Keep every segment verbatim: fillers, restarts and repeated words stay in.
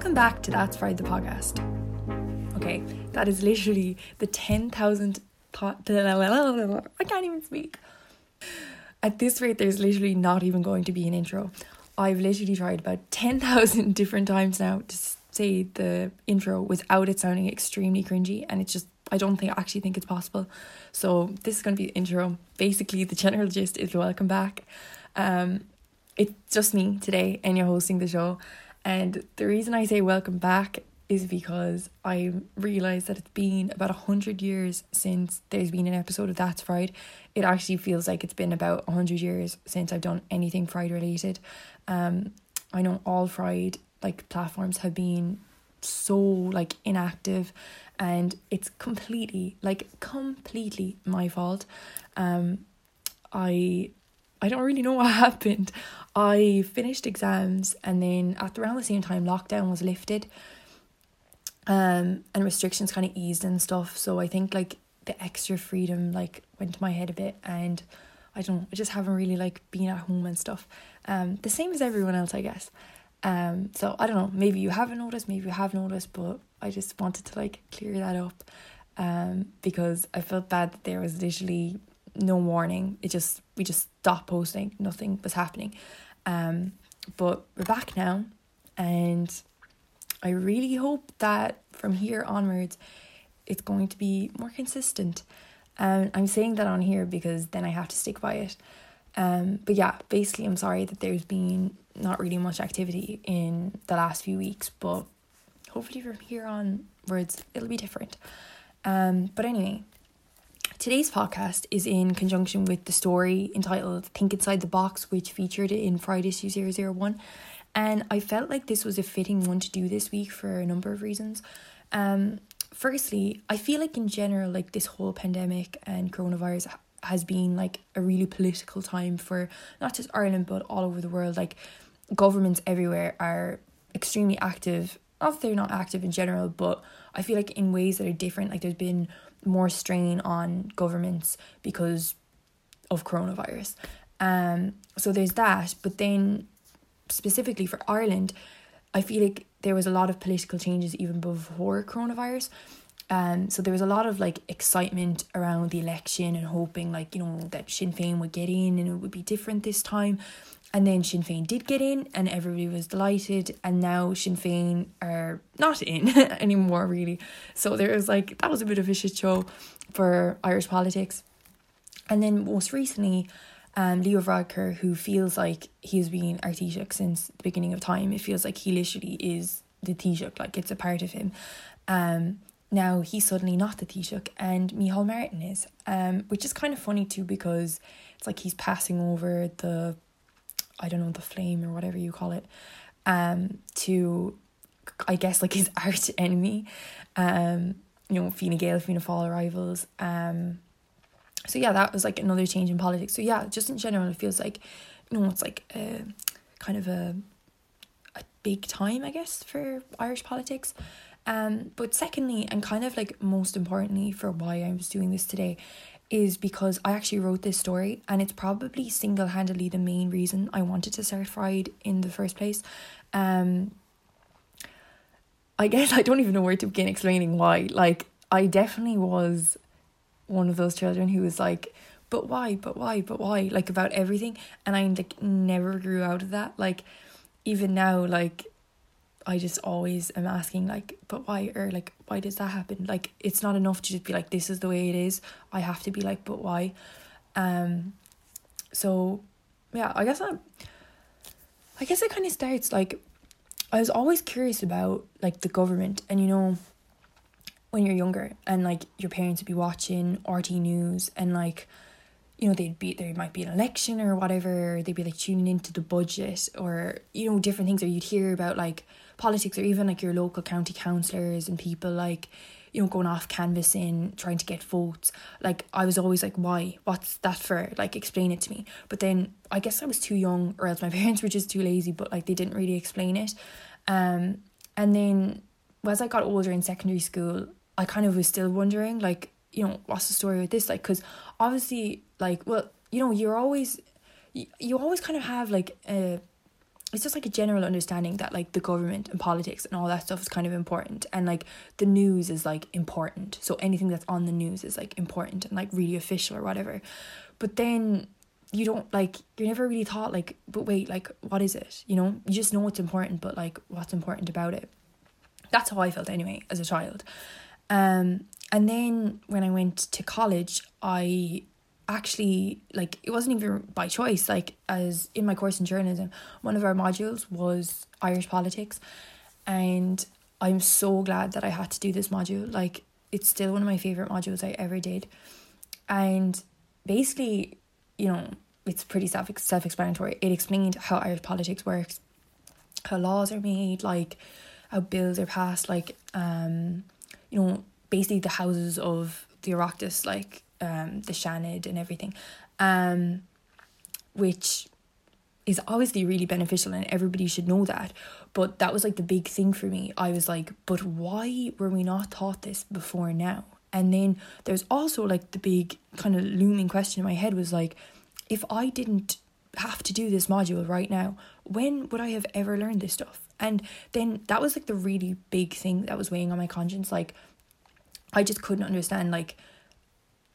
Welcome back to That's Fried, the podcast. Okay, that is literally the ten thousandth thought. I can't even speak. At this rate, there's literally not even going to be an intro. I've literally tried about ten thousand different times now to say the intro without it sounding extremely cringy, and it's just, I don't think, I actually think it's possible. So this is going to be the intro. Basically, the general gist is welcome back. Um, it's just me today, and you're hosting the show. And the reason I say welcome back is because I realised that it's been about one hundred years since there's been an episode of That's Fried. It actually feels like it's been about one hundred years since I've done anything Fried related. Um, I know all Fried like platforms have been so like inactive, and it's completely like completely my fault. Um, I... I don't really know what happened. I finished exams, and then at around the same time lockdown was lifted um, and restrictions kind of eased and stuff. So I think like the extra freedom like went to my head a bit, and I don't know, I just haven't really like been at home and stuff. Um, the same as everyone else, I guess. Um, so I don't know, maybe you haven't noticed, maybe you have noticed, but I just wanted to like clear that up um, because I felt bad that there was literally no warning. It just, we just stopped posting, nothing was happening. Um, but we're back now, and I really hope that from here onwards it's going to be more consistent. Um, I'm saying that on here because then I have to stick by it. Um, but yeah, basically I'm sorry that there's been not really much activity in the last few weeks, but hopefully from here onwards it'll be different. Um, but anyway, today's podcast is in conjunction with the story entitled Think Inside the Box, which featured in Friday Issue zero zero one. And I felt like this was a fitting one to do this week for a number of reasons. Um, firstly, I feel like in general, like this whole pandemic and coronavirus ha- has been like a really political time for not just Ireland, but all over the world. Like governments everywhere are extremely active. Not that they're not active in general, but I feel like in ways that are different. Like there's been more strain on governments because of coronavirus. Um, so there's that. But then specifically for Ireland, I feel like there was a lot of political changes even before coronavirus. Um, so there was a lot of like excitement around the election and hoping like, you know, that Sinn Féin would get in and it would be different this time. And then Sinn Féin did get in and everybody was delighted. And now Sinn Féin are not in anymore, really. So there was like, that was a bit of a shit show for Irish politics. And then most recently, um, Leo Varadkar, who feels like he's been our Taoiseach since the beginning of time. It feels like he literally is the Taoiseach, like it's a part of him. Um, now he's suddenly not the Taoiseach, and Michal Martin is. Um, which is kind of funny too, because it's like he's passing over the, I don't know, the flame or whatever you call it, um, to, I guess, like his arch enemy, um, you know, Fine Gael, Fianna Fáil rivals. Um, so yeah, that was like another change in politics. So yeah, just in general, it feels like, you know, it's like a, kind of a, a big time, I guess, for Irish politics. Um, but secondly, and kind of like most importantly for why I was doing this today, is because I actually wrote this story, and it's probably single-handedly the main reason I wanted to start Fried in the first place. Um, I guess I don't even know where to begin explaining why. Like, I definitely was one of those children who was like, but why, but why, but why? Like, about everything. And I, like, never grew out of that. Like, even now, like, I just always am asking like, but why? Or like, why does that happen? Like, it's not enough to just be like, this is the way it is. I have to be like, but why? Um, so yeah, I guess I, I guess it kind of starts like, I was always curious about like the government, and you know, when you're younger and like your parents would be watching R T E news, and like, you know, they'd be, there might be an election or whatever, or they'd be like tuning into the budget, or, you know, different things, or you'd hear about like politics, or even like your local county councillors and people like, you know, going off canvassing, trying to get votes. Like, I was always like, why? What's that for? Like, explain it to me. But then I guess I was too young, or else my parents were just too lazy, but like they didn't really explain it. Um, and then as I got older in secondary school, I kind of was still wondering like, you know, what's the story with this? Like, because obviously, like, well, you know, you're always, you, you always kind of have like a it's just like a general understanding that like the government and politics and all that stuff is kind of important, and like the news is like important, so anything that's on the news is like important and like really official or whatever. But then you don't, like, you're never really taught, like, but wait, like, what is it, you know? You just know it's important, but like, what's important about it? That's how I felt anyway as a child. Um and then when I went to college, I actually, like, it wasn't even by choice, like, as in my course in journalism, one of our modules was Irish politics, and I'm so glad that I had to do this module. Like, it's still one of my favorite modules I ever did. And basically, you know, it's pretty self self-explanatory. It explained how Irish politics works, how laws are made, like how bills are passed, like um you know, basically the houses of the Oireachtas, like Um, the Seanad and everything, um, which is obviously really beneficial and everybody should know that. But that was like the big thing for me. I was like, but why were we not taught this before now? And then there's also like the big kind of looming question in my head was like, if I didn't have to do this module right now, when would I have ever learned this stuff? And then that was like the really big thing that was weighing on my conscience. Like, I just couldn't understand, like,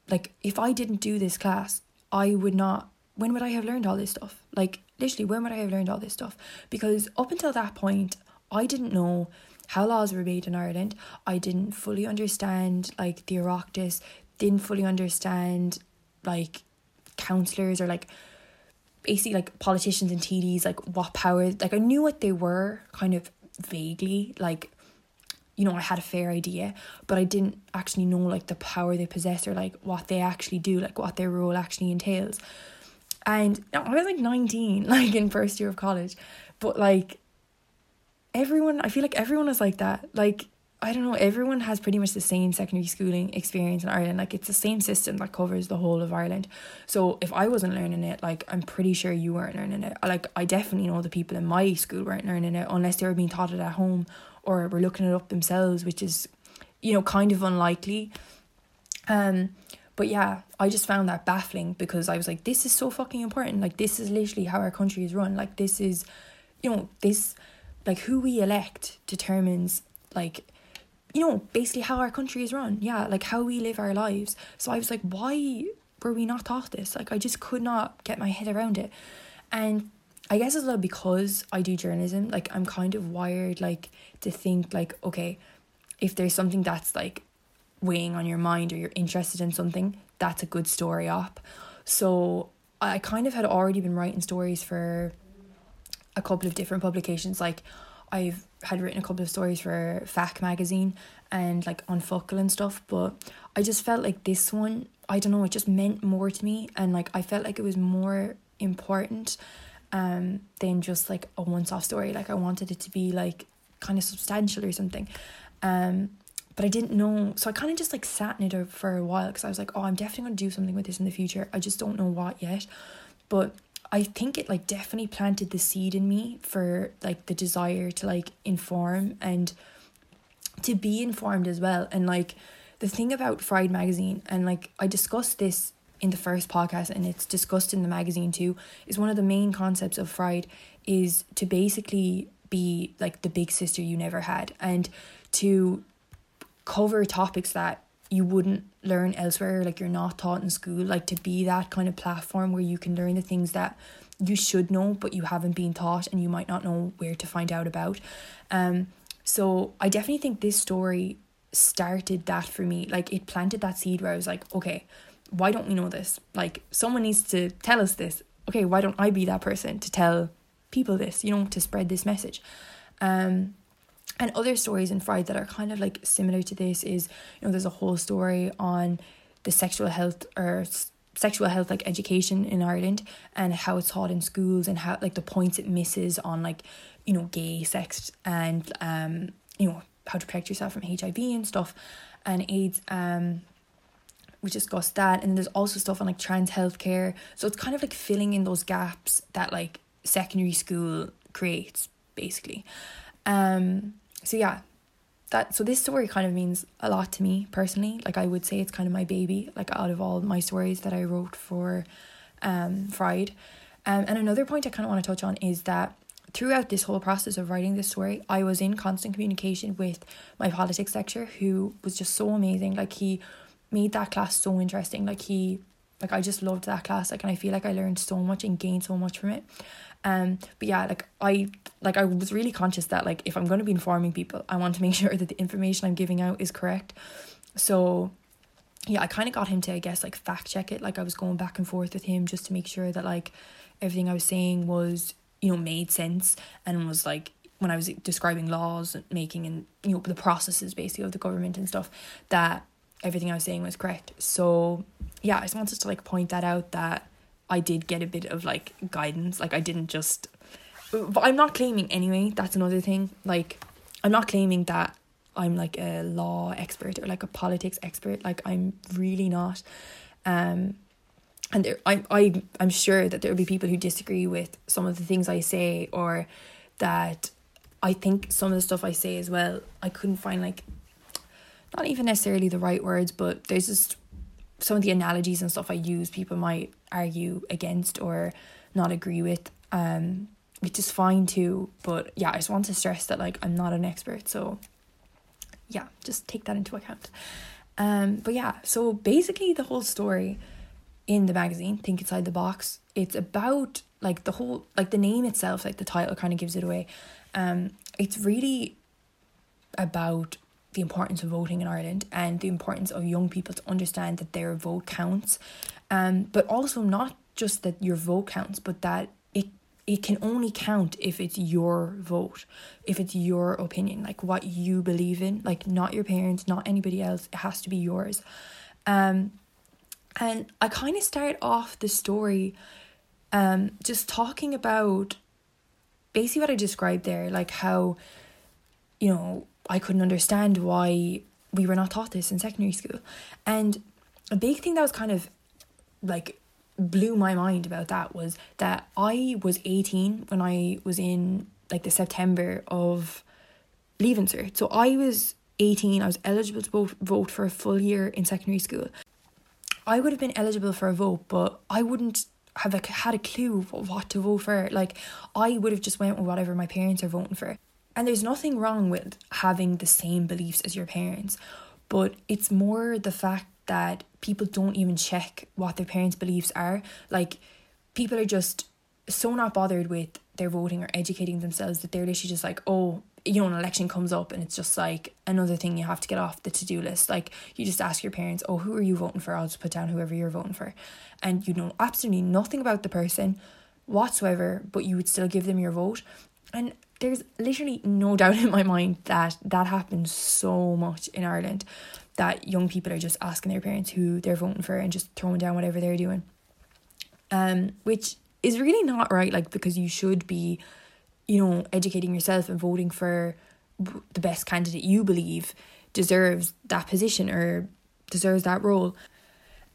like, if I didn't do this class, I would not, when would I have learned all this stuff? Like, literally, when would I have learned all this stuff? Because up until that point, I didn't know how laws were made in Ireland. I didn't fully understand, like, the Oireachtas, didn't fully understand, like, councillors or, like, basically, like, politicians and T Ds, like, what powers. Like, I knew what they were, kind of vaguely, like, you know, I had a fair idea, but I didn't actually know, like, the power they possess or, like, what they actually do, like, what their role actually entails. And no, I was, like, nineteen, like, in first year of college. But, like, everyone, I feel like everyone is like that. Like, I don't know, everyone has pretty much the same secondary schooling experience in Ireland. Like, it's the same system that covers the whole of Ireland. So if I wasn't learning it, like, I'm pretty sure you weren't learning it. Like, I definitely know the people in my school weren't learning it unless they were being taught it at home or were looking it up themselves, which is, you know, kind of unlikely. Um, but yeah, I just found that baffling, because I was like, this is so fucking important. Like, this is literally how our country is run. Like, this is, you know, this, like, who we elect determines, like, you know, basically how our country is run. Yeah, like, how we live our lives. So I was like, why were we not taught this? Like, I just could not get my head around it. And I guess as well, because I do journalism, like, I'm kind of wired, like, to think, like, okay, if there's something that's, like, weighing on your mind or you're interested in something, that's a good story op. So I kind of had already been writing stories for a couple of different publications. Like, I've had written a couple of stories for Fact magazine and, like, Unfuckle and stuff, but I just felt like this one, I don't know, it just meant more to me, and, like, I felt like it was more important um than just like a once-off story. Like, I wanted it to be like kind of substantial or something, um but I didn't know, so I kind of just like sat in it for a while, because I was like, oh, I'm definitely gonna do something with this in the future, I just don't know what yet. But I think it like definitely planted the seed in me for like the desire to like inform and to be informed as well. And like the thing about Fried magazine, and like I discussed this in the first podcast and it's discussed in the magazine too, is one of the main concepts of Fried is to basically be like the big sister you never had, and to cover topics that you wouldn't learn elsewhere, like you're not taught in school, like to be that kind of platform where you can learn the things that you should know but you haven't been taught and you might not know where to find out about. Um so I definitely think this story started that for me. Like, it planted that seed where I was like, okay, why don't we know this? Like, someone needs to tell us this. Okay, why don't I be that person to tell people this, you know, to spread this message? Um, and other stories in Fried that are kind of like similar to this is, you know, there's a whole story on the sexual health or s- sexual health like education in Ireland and how it's taught in schools, and how like the points it misses on, like, you know, gay sex and um you know, how to protect yourself from H I V and stuff and AIDS. Um we discussed that, and there's also stuff on like trans healthcare. So it's kind of like filling in those gaps that like secondary school creates, basically. Um so yeah, that so this story kind of means a lot to me personally. Like, I would say it's kind of my baby, like, out of all my stories that I wrote for um Fried. Um and another point I kind of want to touch on is that throughout this whole process of writing this story, I was in constant communication with my politics lecturer, who was just so amazing. Like, he made that class so interesting. Like, he, like, I just loved that class. Like, and I feel like I learned so much and gained so much from it. Um, but yeah, like, I, like, I was really conscious that, like, if I'm going to be informing people, I want to make sure that the information I'm giving out is correct. So yeah, I kind of got him to, I guess, like, fact check it. Like, I was going back and forth with him just to make sure that, like, everything I was saying was, you know, made sense, and was, like, when I was describing laws and making, and, you know, the processes basically of the government and stuff, that everything I was saying was correct. So yeah, I just wanted to, like, point that out, that I did get a bit of, like, guidance. Like, I didn't just, but I'm not claiming anyway, that's another thing. Like, I'm not claiming that I'm, like, a law expert or, like, a politics expert. Like, I'm really not. Um, and there, I, I, I'm sure that there will be people who disagree with some of the things I say, or that I think some of the stuff I say as well, I couldn't find, like, not even necessarily the right words, but there's just some of the analogies and stuff I use people might argue against or not agree with, um, which is fine too. But yeah, I just want to stress that, like, I'm not an expert, so yeah, just take that into account. Um, but yeah, so basically the whole story in the magazine, Think Inside the Box, it's about, like, the whole, like, the name itself, like, the title kind of gives it away. Um, it's really about the importance of voting in Ireland, and the importance of young people to understand that their vote counts. Um, but also not just that your vote counts, but that it it can only count if it's your vote, if it's your opinion, like, what you believe in, like, not your parents, not anybody else. It has to be yours. Um, and I kind of start off the story um, just talking about basically what I described there, like, how, you know, I couldn't understand why we were not taught this in secondary school. And a big thing that was kind of, like, blew my mind about that was that I was eighteen when I was in, like, the September of leaving cert. So I was eighteen, I was eligible to vote, vote for a full year in secondary school. I would have been eligible for a vote, but I wouldn't have a, had a clue what to vote for. Like, I would have just went with whatever my parents are voting for. And there's nothing wrong with having the same beliefs as your parents, but it's more the fact that people don't even check what their parents' beliefs are. Like, people are just so not bothered with their voting or educating themselves that they're literally just like, oh, you know, an election comes up and it's just like another thing you have to get off the to-do list. Like, you just ask your parents, oh, who are you voting for? I'll just put down whoever you're voting for. And you know absolutely nothing about the person whatsoever, but you would still give them your vote. And there's literally no doubt in my mind that that happens so much in Ireland, that young people are just asking their parents who they're voting for and just throwing down whatever they're doing, um, which is really not right, like, because you should be, you know, educating yourself and voting for the best candidate you believe deserves that position or deserves that role.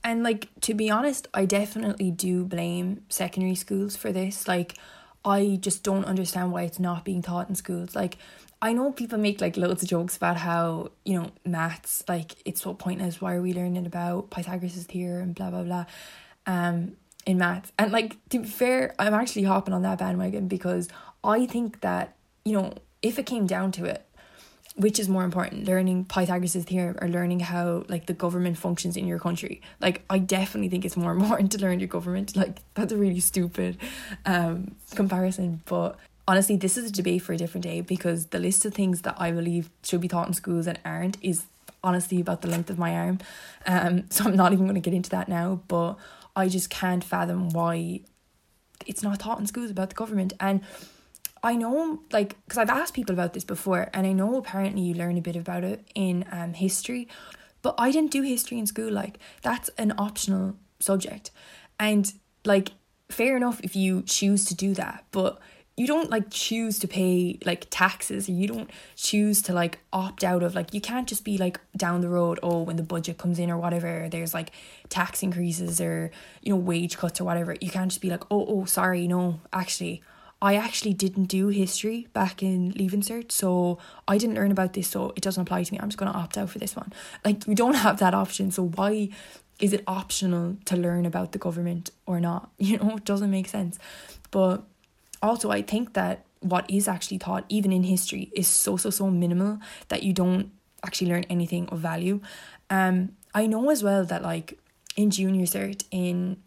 And, like, to be honest, I definitely do blame secondary schools for this. Like, I just don't understand why it's not being taught in schools. Like, I know people make, like, loads of jokes about how, you know, maths, like, it's so pointless. Why are we learning about Pythagoras' theorem and blah, blah, blah um, in maths? And, like, to be fair, I'm actually hopping on that bandwagon, because I think that, you know, if it came down to it, which is more important, learning Pythagoras' theorem or learning how, like, the government functions in your country? Like, I definitely think it's more important to learn your government. Like, that's a really stupid um comparison. But honestly, this is a debate for a different day, because the list of things that I believe should be taught in schools and aren't is honestly about the length of my arm. Um, so I'm not even going to get into that now. But I just can't fathom why it's not taught in schools about the government. And I know, like, because I've asked people about this before, and I know apparently you learn a bit about it in um history, but I didn't do history in school. Like, that's an optional subject, and, like, fair enough if you choose to do that, but you don't, like, choose to pay, like, taxes, or you don't choose to, like, opt out of, like, you can't just be like, down the road, oh, when the budget comes in or whatever, there's, like, tax increases or, you know, wage cuts or whatever. You can't just be like, oh, oh, sorry, no, actually, I actually didn't do history back in Leaving Cert, so I didn't learn about this, so it doesn't apply to me. I'm just going to opt out for this one. Like, we don't have that option, so why is it optional to learn about the government or not? You know, it doesn't make sense. But also, I think that what is actually taught, even in history, is so, so, so minimal that you don't actually learn anything of value. Um, I know as well that, like, in junior cert, in,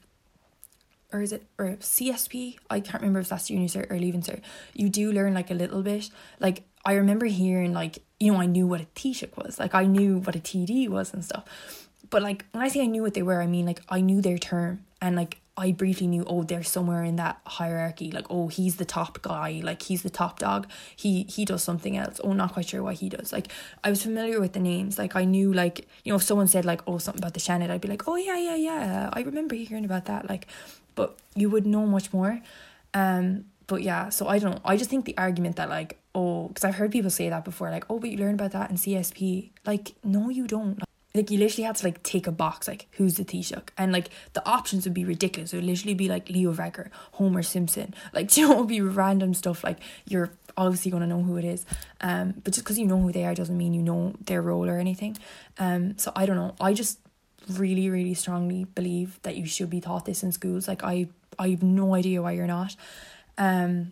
or is it, or C S P, I can't remember if that's junior cert or leaving cert, you do learn, like, a little bit. Like, I remember hearing, like, you know, I knew what a Taoiseach was, like, I knew what a T D was and stuff. But, like, when I say I knew what they were, I mean, like, I knew their term, and, like, I briefly knew, oh, they're somewhere in that hierarchy, like, oh, he's the top guy, like, he's the top dog, he he does something else, oh, not quite sure what he does. Like, I was familiar with the names, like, I knew, like, you know, if someone said, like, oh, something about the Seanad, I'd be like, oh, yeah, yeah, yeah, I remember hearing about that, like, but you would know much more. Um, but yeah, so I don't know, I just think the argument that, like, oh, because I've heard people say that before, like, oh, but you learn about that in C S P, like, no, you don't. Like, you literally had to, like, take a box, like, who's the Taoiseach? And, like, the options would be ridiculous. It would literally be, like, Leo Varadkar, Homer Simpson. Like, do you know, it would be random stuff. Like, you're obviously going to know who it is. Um, but just because you know who they are doesn't mean you know their role or anything. Um, so, I don't know. I just really, really strongly believe that you should be taught this in schools. Like, I, I have no idea why you're not. Um,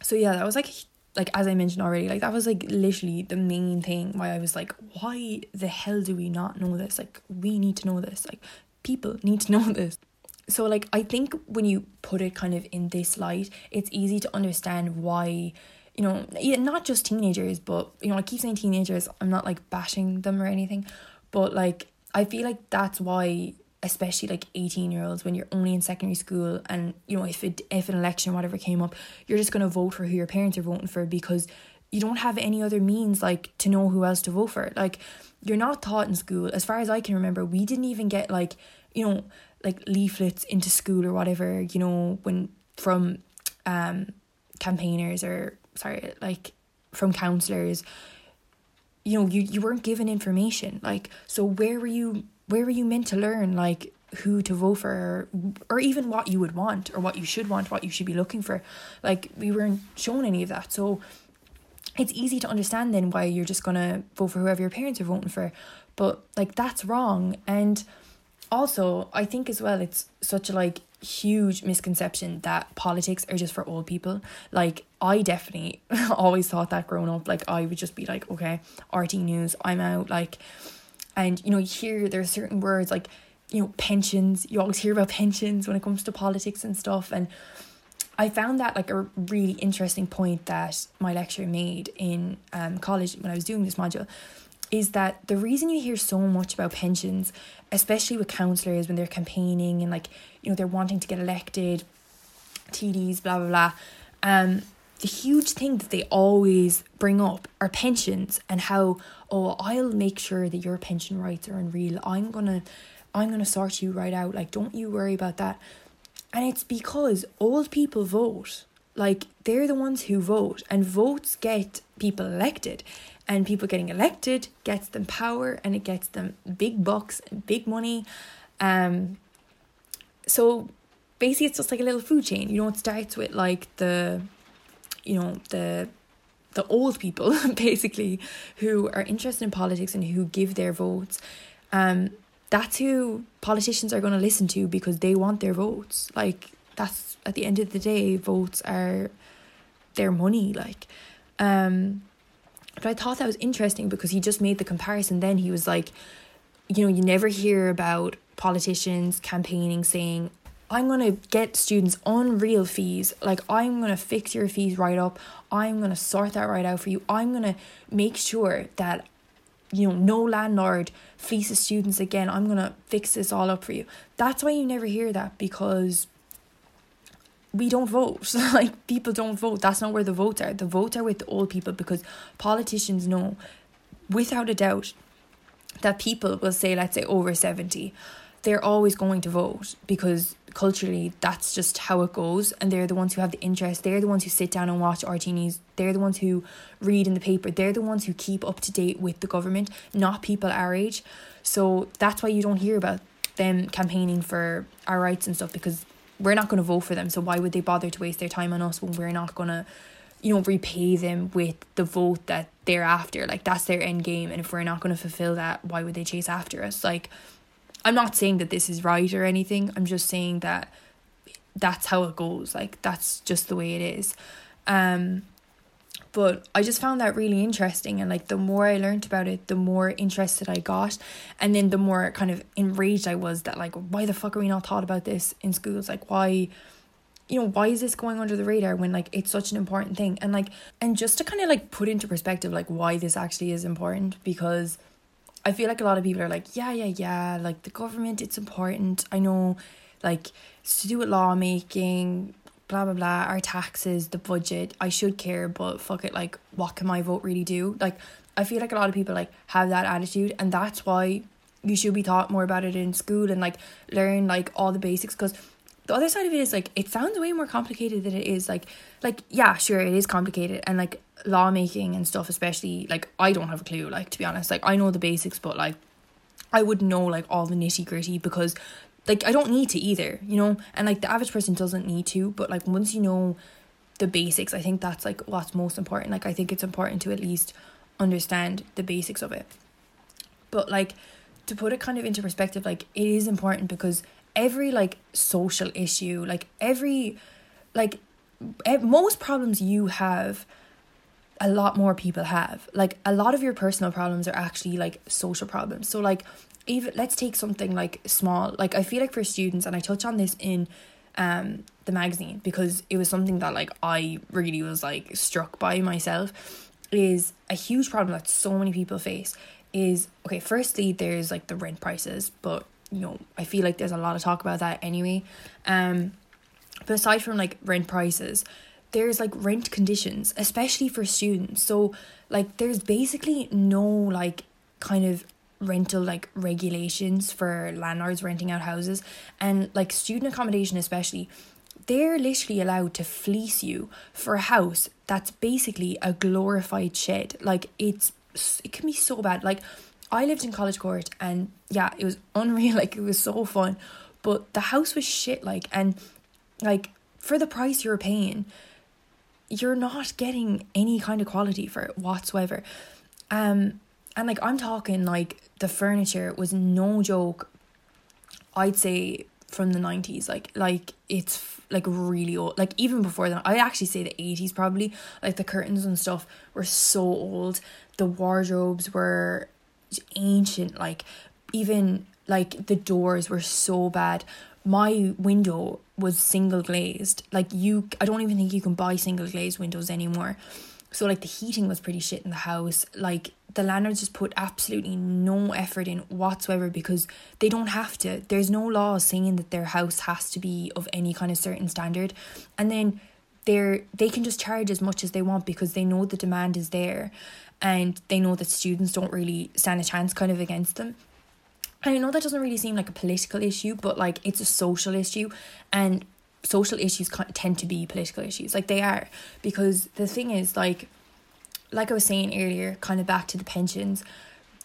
so, yeah, that was, like... Like, as I mentioned already, like, that was, like, literally the main thing why I was like, why the hell do we not know this? Like, we need to know this. Like, people need to know this. So, like, I think when you put it kind of in this light, it's easy to understand why, you know, not just teenagers, but, you know, I keep saying teenagers, I'm not, like, bashing them or anything. But, like, I feel like that's why... especially like eighteen year olds, when you're only in secondary school, and you know, if it if an election, whatever, came up, you're just going to vote for who your parents are voting for, because you don't have any other means, like, to know who else to vote for. Like, you're not taught in school, as far as I can remember. We didn't even get, like, you know, like, leaflets into school or whatever, you know, when from um campaigners or sorry like from councillors. You know, you, you weren't given information, like, so where were you Where were you meant to learn, like, who to vote for, or, or even what you would want, or what you should want, what you should be looking for? Like, we weren't shown any of that. So it's easy to understand then why you're just going to vote for whoever your parents are voting for. But, like, that's wrong. And also, I think as well, it's such a, like, huge misconception that politics are just for old people. Like, I definitely always thought that growing up. Like, I would just be like, okay, R T E News, I'm out, like... And, you know, you hear there are certain words like, you know, pensions. You always hear about pensions when it comes to politics and stuff. And I found that, like, a really interesting point that my lecturer made in um college when I was doing this module, is that the reason you hear so much about pensions, especially with councillors when they're campaigning and, like, you know, they're wanting to get elected, T Ds, blah, blah, blah. Um, the huge thing that they always bring up are pensions, and how, oh, I'll make sure that your pension rights are unreal. I'm gonna I'm gonna sort you right out. Like, don't you worry about that. And it's because old people vote. Like, they're the ones who vote, and votes get people elected, and people getting elected gets them power, and it gets them big bucks and big money. Um so basically it's just like a little food chain. You know, it starts with, like, the you know, the the old people, basically, who are interested in politics and who give their votes. Um, that's who politicians are going to listen to, because they want their votes. Like, that's, at the end of the day, votes are their money, like. Um, but I thought that was interesting, because he just made the comparison then. He was like, you know, you never hear about politicians campaigning saying, I'm going to get students unreal fees. Like, I'm going to fix your fees right up. I'm going to sort that right out for you. I'm going to make sure that, you know, no landlord fleeces students again. I'm going to fix this all up for you. That's why you never hear that, because we don't vote. Like, people don't vote. That's not where the votes are. The votes are with the old people, because politicians know without a doubt that people will say, let's say, over seventy, they're always going to vote, because culturally that's just how it goes, and they're the ones who have the interest. They're the ones who sit down and watch R T E News. They're the ones who read in the paper. They're the ones who keep up to date with the government, not people our age. So that's why you don't hear about them campaigning for our rights and stuff, because we're not going to vote for them. So why would they bother to waste their time on us when we're not going to, you know, repay them with the vote that they're after? Like, that's their end game, and if we're not going to fulfill that, why would they chase after us? Like, I'm not saying that this is right or anything. I'm just saying that that's how it goes. Like, that's just the way it is. Um, but I just found that really interesting, and like the more I learned about it, the more interested I got, and then the more kind of enraged I was that like, why the fuck are we not taught about this in schools? Like, why, you know, why is this going under the radar when like it's such an important thing? And like, and just to kind of like put into perspective like why this actually is important, because I feel like a lot of people are like, yeah, yeah, yeah, like the government, it's important, I know, like it's to do with lawmaking, blah, blah, blah, our taxes, the budget, I should care, but fuck it, like, what can my vote really do? Like, I feel like a lot of people, like, have that attitude, and that's why you should be taught more about it in school and, like, learn, like, all the basics, because the other side of it is, like, it sounds way more complicated than it is, like, like, yeah, sure, it is complicated, and, like, lawmaking and stuff, especially, like, I don't have a clue, like, to be honest, like, I know the basics, but, like, I wouldn't know, like, all the nitty-gritty, because like, I don't need to either, you know? And, like, the average person doesn't need to, but, like, once you know the basics, I think that's, like, what's most important. Like, I think it's important to at least understand the basics of it. But, like, to put it kind of into perspective, like, it is important because every, like, social issue, like, every, like, most problems you have, a lot more people have. Like, a lot of your personal problems are actually, like, social problems. So, like, even let's take something like small, like I feel like for students, and I touch on this in um the magazine because it was something that like I really was like struck by myself, is a huge problem that so many people face is, okay, firstly there's like the rent prices, but you know I feel like there's a lot of talk about that anyway, um but aside from like rent prices, there's like rent conditions, especially for students. So like there's basically no like kind of rental like regulations for landlords renting out houses, and like student accommodation especially, they're literally allowed to fleece you for a house that's basically a glorified shed. Like it's it can be so bad. Like I lived in College Court, and yeah, it was unreal, like it was so fun, but the house was shit, like, and like for the price you're paying, you're not getting any kind of quality for it whatsoever. um And, like, I'm talking, like, the furniture was no joke, I'd say, from the nineties. Like, like it's, f- like, really old. Like, even before that, I'd actually say the eighties probably. Like, the curtains and stuff were so old. The wardrobes were ancient. Like, even, like, the doors were so bad. My window was single glazed. Like, you, I don't even think you can buy single glazed windows anymore. So, like, the heating was pretty shit in the house. Like, the landlords just put absolutely no effort in whatsoever because they don't have to. There's no law saying that their house has to be of any kind of certain standard. And then they're, they can just charge as much as they want because they know the demand is there. And they know that students don't really stand a chance kind of against them. And I know that doesn't really seem like a political issue, but, like, it's a social issue. And social issues tend to be political issues, like they are, because the thing is, like like I was saying earlier, kind of back to the pensions,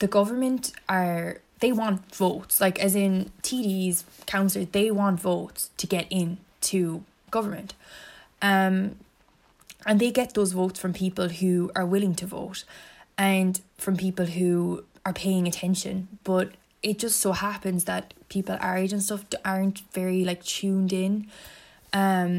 the government are, they want votes, like as in T Ds, councillors, they want votes to get in to government, um and they get those votes from people who are willing to vote and from people who are paying attention. But it just so happens that people our age and stuff aren't very like tuned in. Um,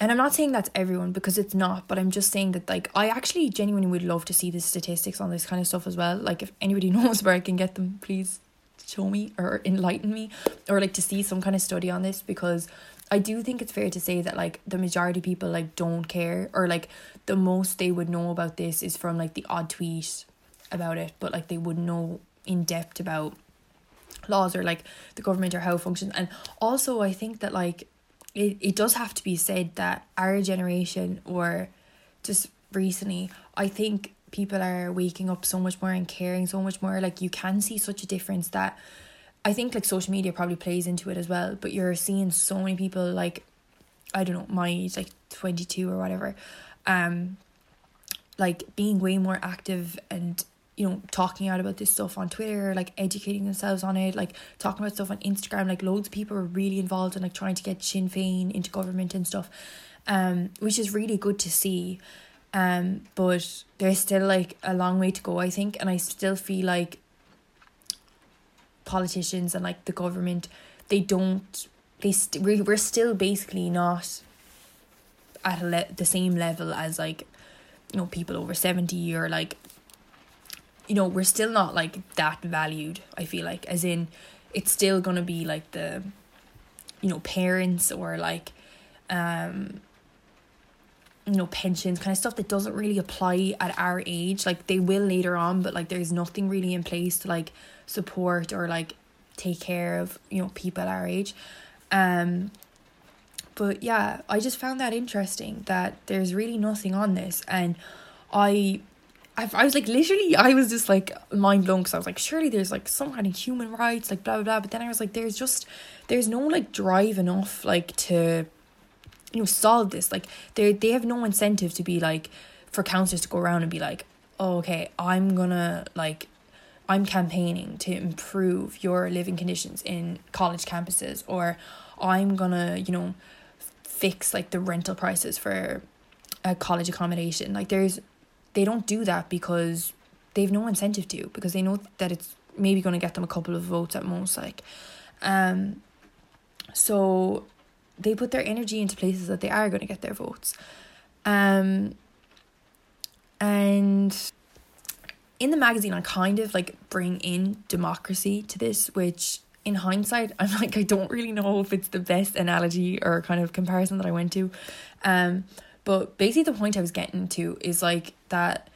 and I'm not saying that's everyone because it's not, but I'm just saying that like I actually genuinely would love to see the statistics on this kind of stuff as well. Like if anybody knows where I can get them, please show me or enlighten me, or like to see some kind of study on this, because I do think it's fair to say that like the majority of people like don't care, or like the most they would know about this is from like the odd tweet about it, but like they wouldn't know in depth about laws or like the government or how it functions. And also I think that like it, it does have to be said that our generation, or just recently, I think people are waking up so much more and caring so much more. Like you can see such a difference that I think like social media probably plays into it as well, but you're seeing so many people like, I don't know, my age, like twenty-two or whatever, um like being way more active and you know, talking out about this stuff on Twitter, like educating themselves on it, like talking about stuff on Instagram, like loads of people are really involved in like trying to get Sinn Féin into government and stuff, um, which is really good to see. Um, but there's still like a long way to go, I think, and I still feel like politicians and like the government, they don't, they st- we're still basically not at a le- the same level as, like, you know, people over seventy, or, like, you know, we're still not, like, that valued, I feel like, as in, it's still gonna be, like, the, you know, parents, or, like, um, you know, pensions, kind of stuff that doesn't really apply at our age. Like, they will later on, but, like, there's nothing really in place to, like, support or, like, take care of, you know, people our age. Um, but, yeah, I just found that interesting, that there's really nothing on this, and I... I was like, literally, I was just like mind blown, because I was like, surely there's like some kind of human rights, like blah, blah, blah. But then I was like, there's just, there's no like drive enough, like to, you know, solve this. Like they they have no incentive to be like, for councillors to go around and be like, oh, okay, I'm gonna like, I'm campaigning to improve your living conditions in college campuses, or I'm gonna, you know, fix like the rental prices for uh, college accommodation. Like there's, they don't do that because they've no incentive to, because they know that it's maybe going to get them a couple of votes at most, like, um, so they put their energy into places that they are going to get their votes, um, and in the magazine I kind of like bring in democracy to this, which in hindsight I'm like, I don't really know if it's the best analogy or kind of comparison that I went to, um, but basically the point I was getting to is like that,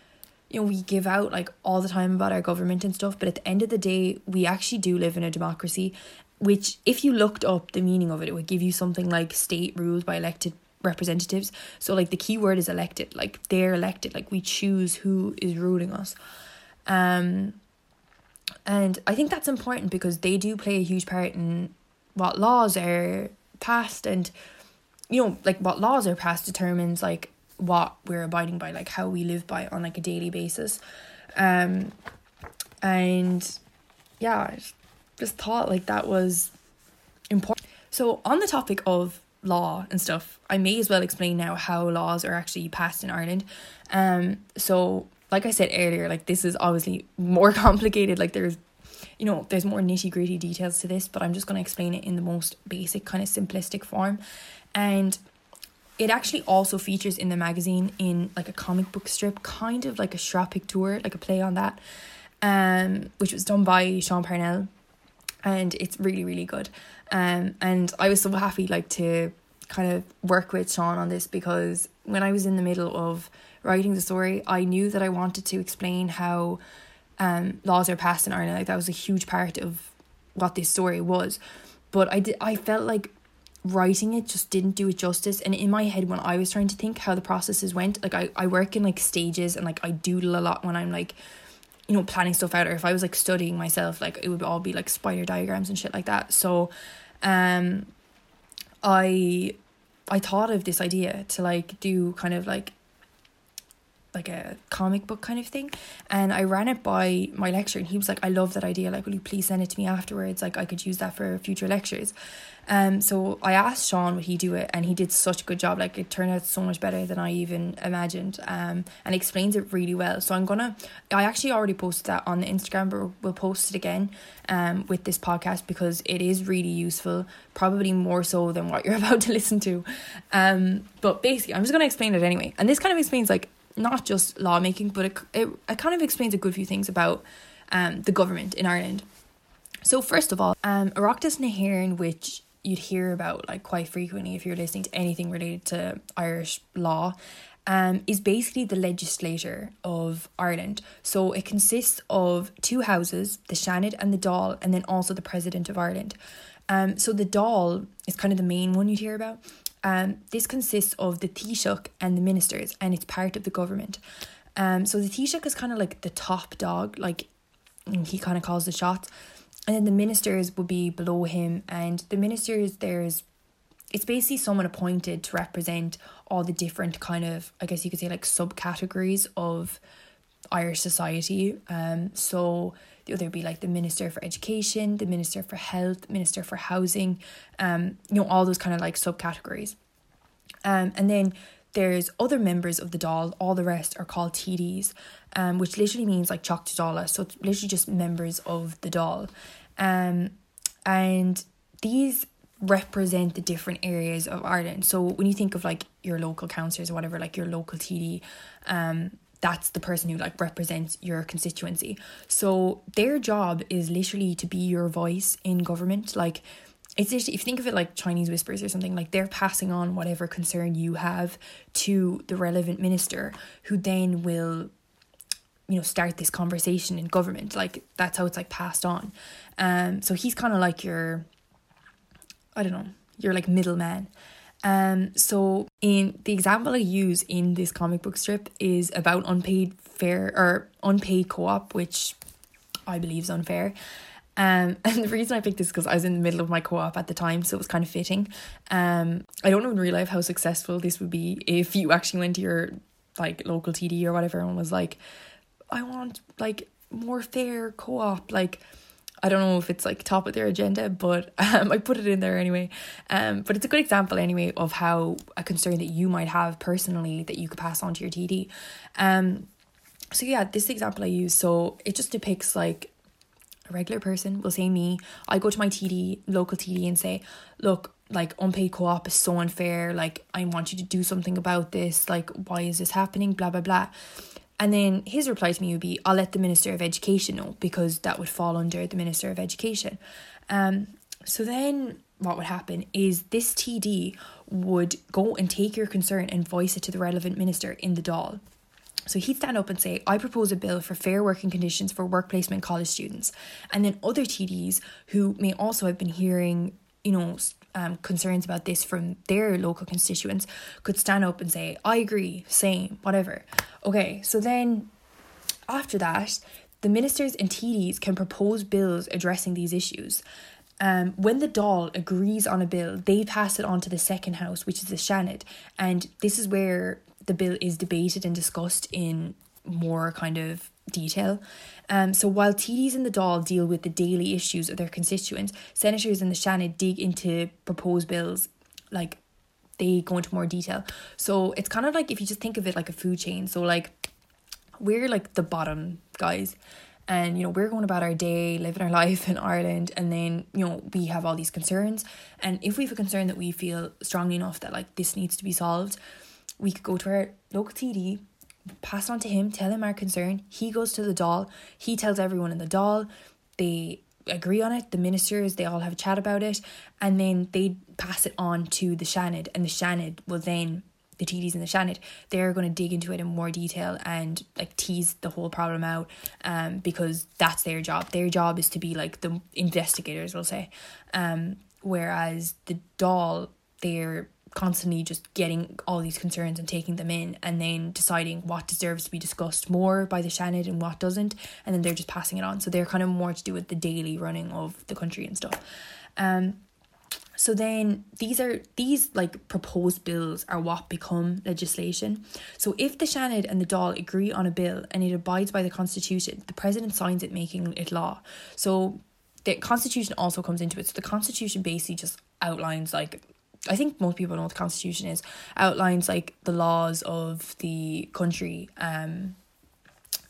you know, we give out like all the time about our government and stuff, but at the end of the day, we actually do live in a democracy, which if you looked up the meaning of it, it would give you something like state ruled by elected representatives. So like the key word is elected, like they're elected, like we choose who is ruling us. Um, and I think that's important because they do play a huge part in what laws are passed, and you know, like what laws are passed determines like what we're abiding by, like how we live by on like a daily basis. Um, and yeah, I just thought like that was important. So on the topic of law and stuff, I may as well explain now how laws are actually passed in Ireland. Um, so like I said earlier, like this is obviously more complicated, like there's, you know, there's more nitty gritty details to this, but I'm just going to explain it in the most basic kind of simplistic form. And it actually also features in the magazine in like a comic book strip, kind of like a Shroppic Tour, like a play on that, um, which was done by Sean Parnell, and it's really, really good. Um, and I was so happy like to kind of work with Sean on this, because when I was in the middle of writing the story, I knew that I wanted to explain how um laws are passed in Ireland. Like that was a huge part of what this story was, but I did. I felt like writing it just didn't do it justice, and in my head when I was trying to think how the processes went, like I, I work in like stages, and like I doodle a lot when I'm like, you know, planning stuff out, or if I was like studying myself, like it would all be like spider diagrams and shit like that. So um I I thought of this idea to like do kind of like like a comic book kind of thing, and I ran it by my lecturer, and he was like, I love that idea, like will you please send it to me afterwards, like I could use that for future lectures. Um, so I asked Sean would he do it, and he did such a good job, like it turned out so much better than I even imagined, um, and explains it really well. So I'm gonna, I actually already posted that on the Instagram, but we'll post it again um, with this podcast, because it is really useful, probably more so than what you're about to listen to. Um, but basically I'm just gonna explain it anyway, and this kind of explains like not just lawmaking, but it, it it kind of explains a good few things about um the government in Ireland. So first of all, um Oireachtas na hÉireann, which you'd hear about like quite frequently if you're listening to anything related to Irish law, um is basically the legislature of Ireland. So it consists of two houses, the Seanad and the Dáil, and then also the President of Ireland. Um so the Dáil is kind of the main one you'd hear about. Um, this consists of the Taoiseach and the ministers, and it's part of the government. Um, so the Taoiseach is kind of like the top dog, like he kind of calls the shots, and then the ministers would be below him. And the ministers, there's, it's basically someone appointed to represent all the different kind of, I guess you could say, like subcategories of Irish society. Um, so there'd be like the Minister for Education, the Minister for Health, Minister for Housing, um, you know, all those kind of like subcategories. Um, and then there's other members of the Dáil, all the rest are called T Ds, um, which literally means like Choctaw Dála, so it's literally just members of the Dáil. Um, and these represent the different areas of Ireland. So when you think of like your local councillors or whatever, like your local T D, um, that's the person who like represents your constituency. So their job is literally to be your voice in government. Like, it's if you think of it like Chinese whispers or something, like they're passing on whatever concern you have to the relevant minister, who then will, you know, start this conversation in government. Like, that's how it's like passed on. Um, so he's kind of like your, I don't know, your like middleman. Um, so in the example I use in this comic book strip is about unpaid fair or unpaid co-op, which I believe is unfair. Um, and the reason I picked this is because I was in the middle of my co-op at the time, so it was kind of fitting. Um, I don't even realize how successful this would be if you actually went to your like local T D or whatever and was like, I want like more fair co-op. Like, I don't know if it's like top of their agenda, but um, I put it in there anyway. Um, but it's a good example anyway of how a concern that you might have personally that you could pass on to your T D. Um, so yeah, this example I use, so it just depicts like a regular person will say me. I go to my T D, local T D, and say, look, like unpaid co-op is so unfair. Like, I want you to do something about this. Like, why is this happening? Blah, blah, blah. And then his reply to me would be, I'll let the Minister of Education know, because that would fall under the Minister of Education. Um, so then what would happen is this T D would go and take your concern and voice it to the relevant minister in the Dáil. So he'd stand up and say, I propose a bill for fair working conditions for work placement college students. And then other T Ds who may also have been hearing, you know, um, concerns about this from their local constituents could stand up and say, I agree, same, whatever. Okay, so then after that, the ministers and T Ds can propose bills addressing these issues. Um, when the Dáil agrees on a bill, they pass it on to the second house, which is the Seanad. And this is where the bill is debated and discussed in more kind of detail. Um, so while T Ds in the Dáil deal with the daily issues of their constituents, senators in the Seanad dig into proposed bills, like, they go into more detail. So it's kind of like, if you just think of it like a food chain, so like we're like the bottom guys, and you know, we're going about our day, living our life in Ireland, and then, you know, we have all these concerns, and if we have a concern that we feel strongly enough that like this needs to be solved, we could go to our local T D, pass on to him, tell him our concern, he goes to the Dáil, he tells everyone in the Dáil, they agree on it, the ministers, they all have a chat about it, and then they pass it on to the Seanad, and the Seanad will then, the T Ds in the Seanad, they're going to dig into it in more detail and like tease the whole problem out, um because that's their job. Their job is to be like the investigators, we'll say, um whereas the Dáil, they're constantly just getting all these concerns and taking them in, and then deciding what deserves to be discussed more by the Seanad and what doesn't, and then they're just passing it on. So they're kind of more to do with the daily running of the country and stuff. Um so then these are these like proposed bills are what become legislation. So if the Seanad and the Dáil agree on a bill and it abides by the constitution, the president signs it, making it law. So the constitution also comes into it. So the constitution basically just outlines, like, I think most people know what the constitution is, outlines like the laws of the country, um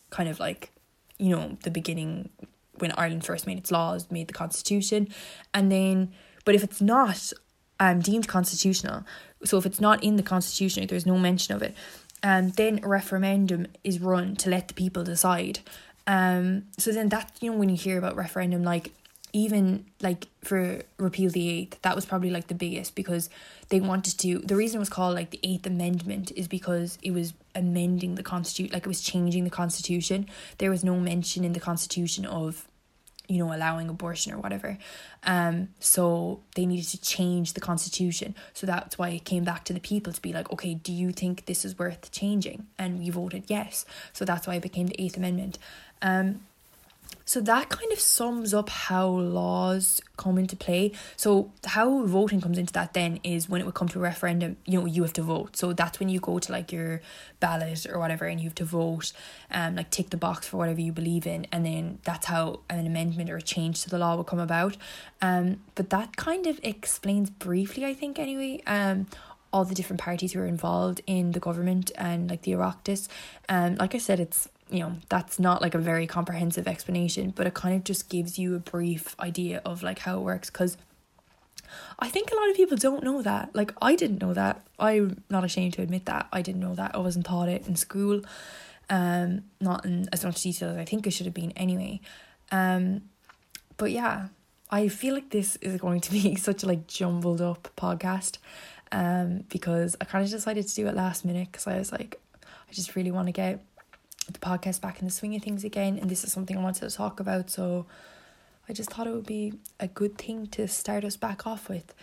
kind of like, you know, the beginning when Ireland first made its laws, made the constitution. And then, but if it's not um deemed constitutional, so if it's not in the constitution, there's no mention of it, and um, then a referendum is run to let the people decide. Um so then that, you know, when you hear about referendum, like, even like for repeal the eighth, that was probably like the biggest, because they wanted to, the reason it was called like the eighth amendment is because it was amending the constitution, like it was changing the constitution. There was no mention in the constitution of, you know, allowing abortion or whatever. Um so they needed to change the constitution, so that's why it came back to the people to be like, okay, do you think this is worth changing? And we voted yes, so that's why it became the eighth amendment. um So that kind of sums up how laws come into play. So how voting comes into that then is when it would come to a referendum, you know, you have to vote. So that's when you go to like your ballot or whatever, and you have to vote, um, like tick the box for whatever you believe in. And then that's how an amendment or a change to the law will come about. Um, but that kind of explains briefly, I think anyway, um, all the different parties who are involved in the government and like the Oireachtas. Um, like I said, it's, you know, that's not like a very comprehensive explanation, but it kind of just gives you a brief idea of like how it works, because I think a lot of people don't know that. Like, I didn't know that. I'm not ashamed to admit that. I didn't know that. I wasn't taught it in school. Um, not in as much detail as I think it should have been anyway. Um, but yeah, I feel like this is going to be such a like jumbled up podcast. Um, because I kind of decided to do it last minute because I was like, I just really want to get the podcast back in the swing of things again. And this is something I wanted to talk about. So I just thought it would be a good thing to start us back off with.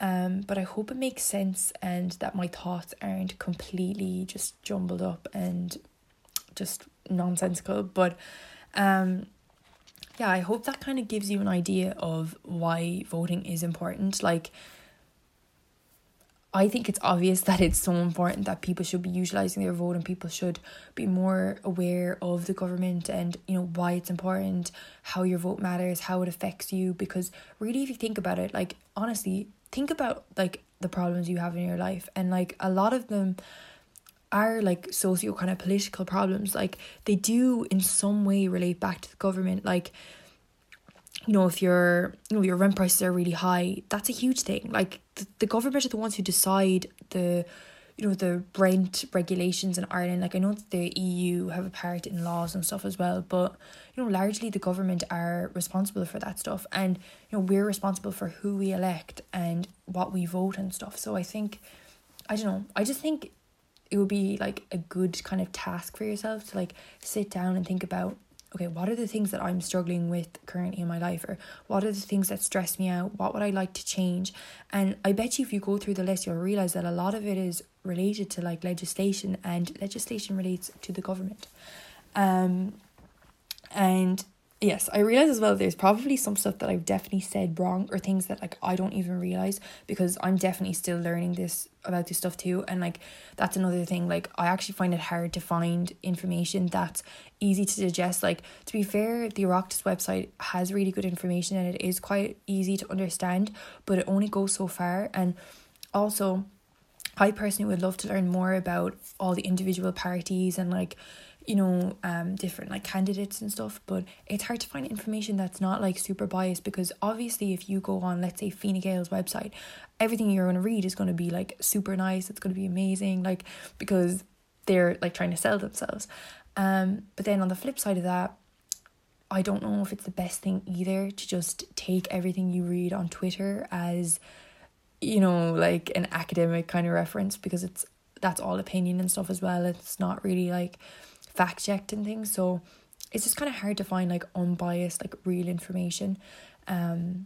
Um, but I hope it makes sense and that my thoughts aren't completely just jumbled up and just nonsensical. But um, yeah, I hope that kind of gives you an idea of why voting is important. Like, I think it's obvious that it's so important that people should be utilising their vote and people should be more aware of the government and, you know, why it's important, how your vote matters, how it affects you. Because really, if you think about it, like, honestly, think about, like, the problems you have in your life. And, like, a lot of them are, like, socio kind of political problems. Like, they do in some way relate back to the government. Like, you know, if your, you know, your rent prices are really high, that's a huge thing. Like, the, the government are the ones who decide the, you know, the rent regulations in Ireland. Like, I know that the E U have a part in laws and stuff as well, but, you know, largely the government are responsible for that stuff. And, you know, we're responsible for who we elect and what we vote and stuff. So I think, I don't know, I just think it would be, like, a good kind of task for yourself to, like, sit down and think about, okay, what are the things that I'm struggling with currently in my life? Or what are the things that stress me out? What would I like to change? And I bet you if you go through the list, you'll realise that a lot of it is related to like legislation, and legislation relates to the government. Um, and yes, I realise as well there's probably some stuff that I've definitely said wrong, or things that like I don't even realise, because I'm definitely still learning this about this stuff too. And like, that's another thing, like I actually find it hard to find information that's easy to digest. Like, to be fair, the Oireachtas website has really good information and it is quite easy to understand, but it only goes so far. And also, I personally would love to learn more about all the individual parties and like, you know, um, different like candidates and stuff, but it's hard to find information that's not like super biased, because obviously if you go on, let's say, Fine Gael's website, everything you're going to read is going to be like super nice, it's going to be amazing, like, because they're like trying to sell themselves. Um, but then on the flip side of that, I don't know if it's the best thing either to just take everything you read on Twitter as, you know, like an academic kind of reference, because it's that's all opinion and stuff as well. It's not really like fact checked and things, so it's just kind of hard to find like unbiased, like real information. Um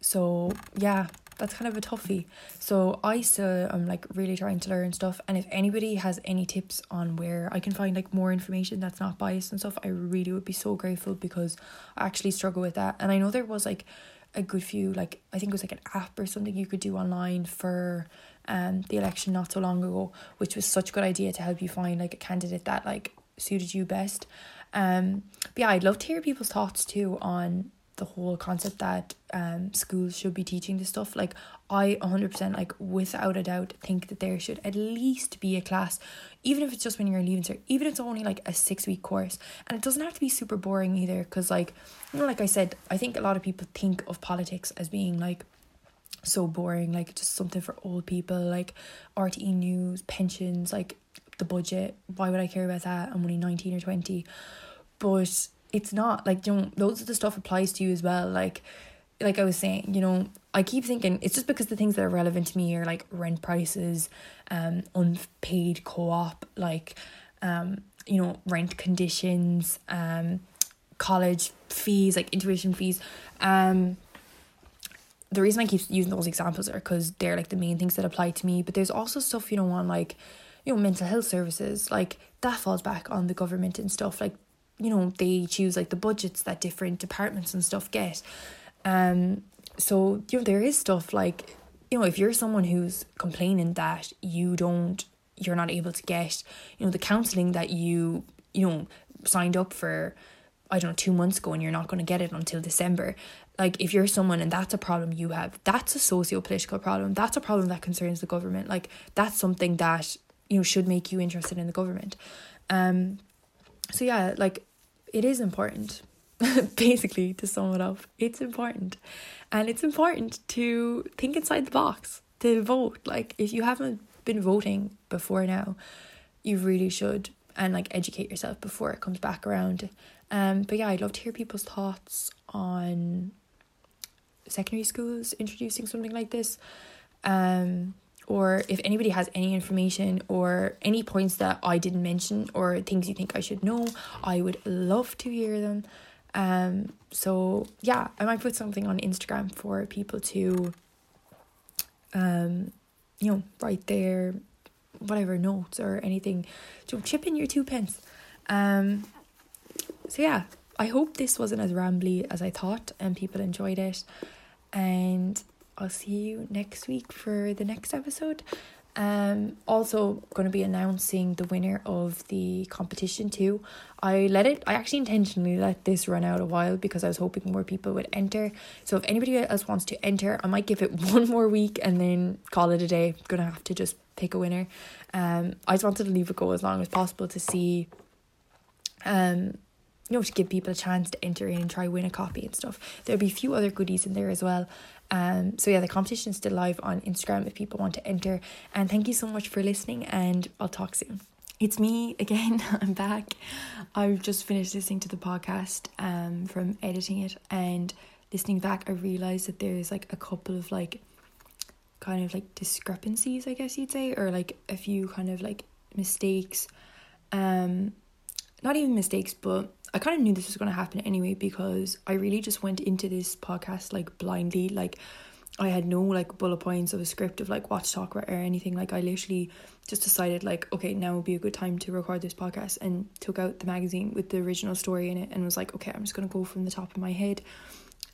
so yeah, that's kind of a toughie. So I still I'm like really trying to learn stuff, and if anybody has any tips on where I can find like more information that's not biased and stuff, I really would be so grateful, because I actually struggle with that. And I know there was like a good few, like I think it was like an app or something you could do online for um the election not so long ago, which was such a good idea to help you find like a candidate that like suited you best. Um but yeah, I'd love to hear people's thoughts too on the whole concept that um schools should be teaching this stuff. Like, I one hundred percent, like without a doubt, think that there should at least be a class, even if it's just when you're in leaving cert, even if it's only like a six week course. And it doesn't have to be super boring either, because like, you know, like I said, I think a lot of people think of politics as being like so boring, like just something for old people, like R T E news, pensions, like the budget, why would I care about that, I'm only nineteen or twenty. But it's not, like, you know, loads of the stuff applies to you as well. Like, like I was saying, you know, I keep thinking it's just because the things that are relevant to me are like rent prices, um, unpaid co-op, like, um, you know, rent conditions, um, college fees, like tuition fees. Um, the reason I keep using those examples are because they're like the main things that apply to me. But there's also stuff, you know, on like, you know, mental health services, like that falls back on the government and stuff. Like, you know, they choose like the budgets that different departments and stuff get. Um, so, you know, there is stuff like, you know, if you're someone who's complaining that you don't, you're not able to get, you know, the counselling that you, you know, signed up for, I don't know, two months ago, and you're not going to get it until December. Like, if you're someone and that's a problem you have, that's a socio-political problem. That's a problem that concerns the government. Like, that's something that, you know, should make you interested in the government. Um, so yeah, like, it is important. basically, to sum it up, it's important. And it's important to think inside the box, to vote. Like, if you haven't been voting before now, you really should, and like educate yourself before it comes back around. Um, but yeah, I'd love to hear people's thoughts on secondary schools introducing something like this, um, or if anybody has any information or any points that I didn't mention or things you think I should know. I would love to hear them. Um, so yeah, I might put something on Instagram for people to, um, you know, write their whatever notes or anything, to chip in your two pence. Um, so yeah, I hope this wasn't as rambly as I thought and people enjoyed it, and I'll see you next week for the next episode. Um, also going to be announcing the winner of the competition too. I let it, I actually intentionally let this run out a while because I was hoping more people would enter. So if anybody else wants to enter, I might give it one more week and then call it a day. I'm going to have to just pick a winner. Um, I just wanted to leave it go as long as possible to see, um, you know, to give people a chance to enter in and try win a copy and stuff. There'll be a few other goodies in there as well. Um, so yeah, the competition is still live on Instagram if people want to enter. And thank you so much for listening, and I'll talk soon. It's me again. I'm back. I've just finished listening to the podcast um from editing it, and listening back I realized that there's like a couple of like kind of like discrepancies, I guess you'd say, or like a few kind of like mistakes. Um not even mistakes, but I kind of knew this was going to happen anyway, because I really just went into this podcast like blindly. Like, I had no like bullet points of a script of like what to talk about or anything. Like, I literally just decided like, okay, now would be a good time to record this podcast, and took out the magazine with the original story in it and was like, okay, I'm just going to go from the top of my head.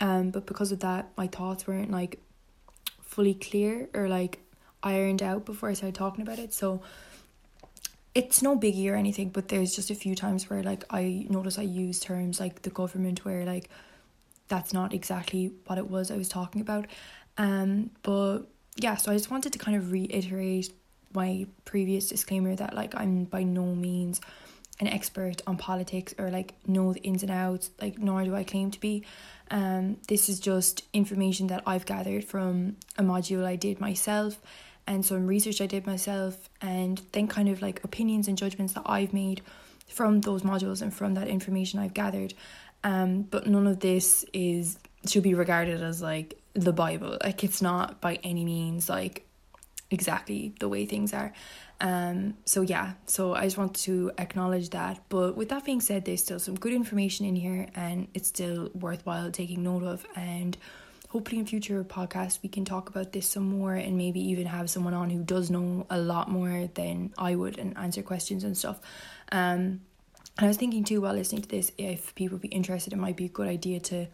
Um, but because of that, my thoughts weren't like fully clear or like ironed out before I started talking about it. So it's no biggie or anything, but there's just a few times where like I notice I use terms like the government, where like that's not exactly what it was I was talking about. Um, but yeah, so I just wanted to kind of reiterate my previous disclaimer that like I'm by no means an expert on politics or like know the ins and outs, like nor do I claim to be. Um, this is just information that I've gathered from a module I did myself, and some research I did myself, and then kind of like opinions and judgments that I've made from those modules and from that information I've gathered. Um, but none of this is should be regarded as like the Bible. Like, it's not by any means like exactly the way things are. Um, so yeah, so I just want to acknowledge that. But with that being said, there's still some good information in here, and it's still worthwhile taking note of. And hopefully in future podcasts we can talk about this some more, and maybe even have someone on who does know a lot more than I would and answer questions and stuff. Um, and I was thinking too while listening to this, if people would be interested, it might be a good idea to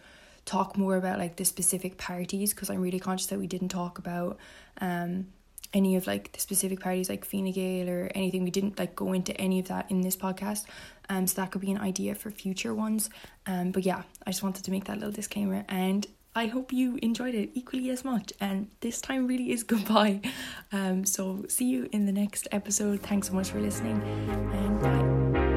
talk more about like the specific parties, because I'm really conscious that we didn't talk about um any of like the specific parties like Fine Gael or anything. We didn't like go into any of that in this podcast, um so that could be an idea for future ones. Um but yeah, I just wanted to make that little disclaimer, and I hope you enjoyed it equally as much, and this time really is goodbye. Um, so see you in the next episode. Thanks so much for listening, and bye.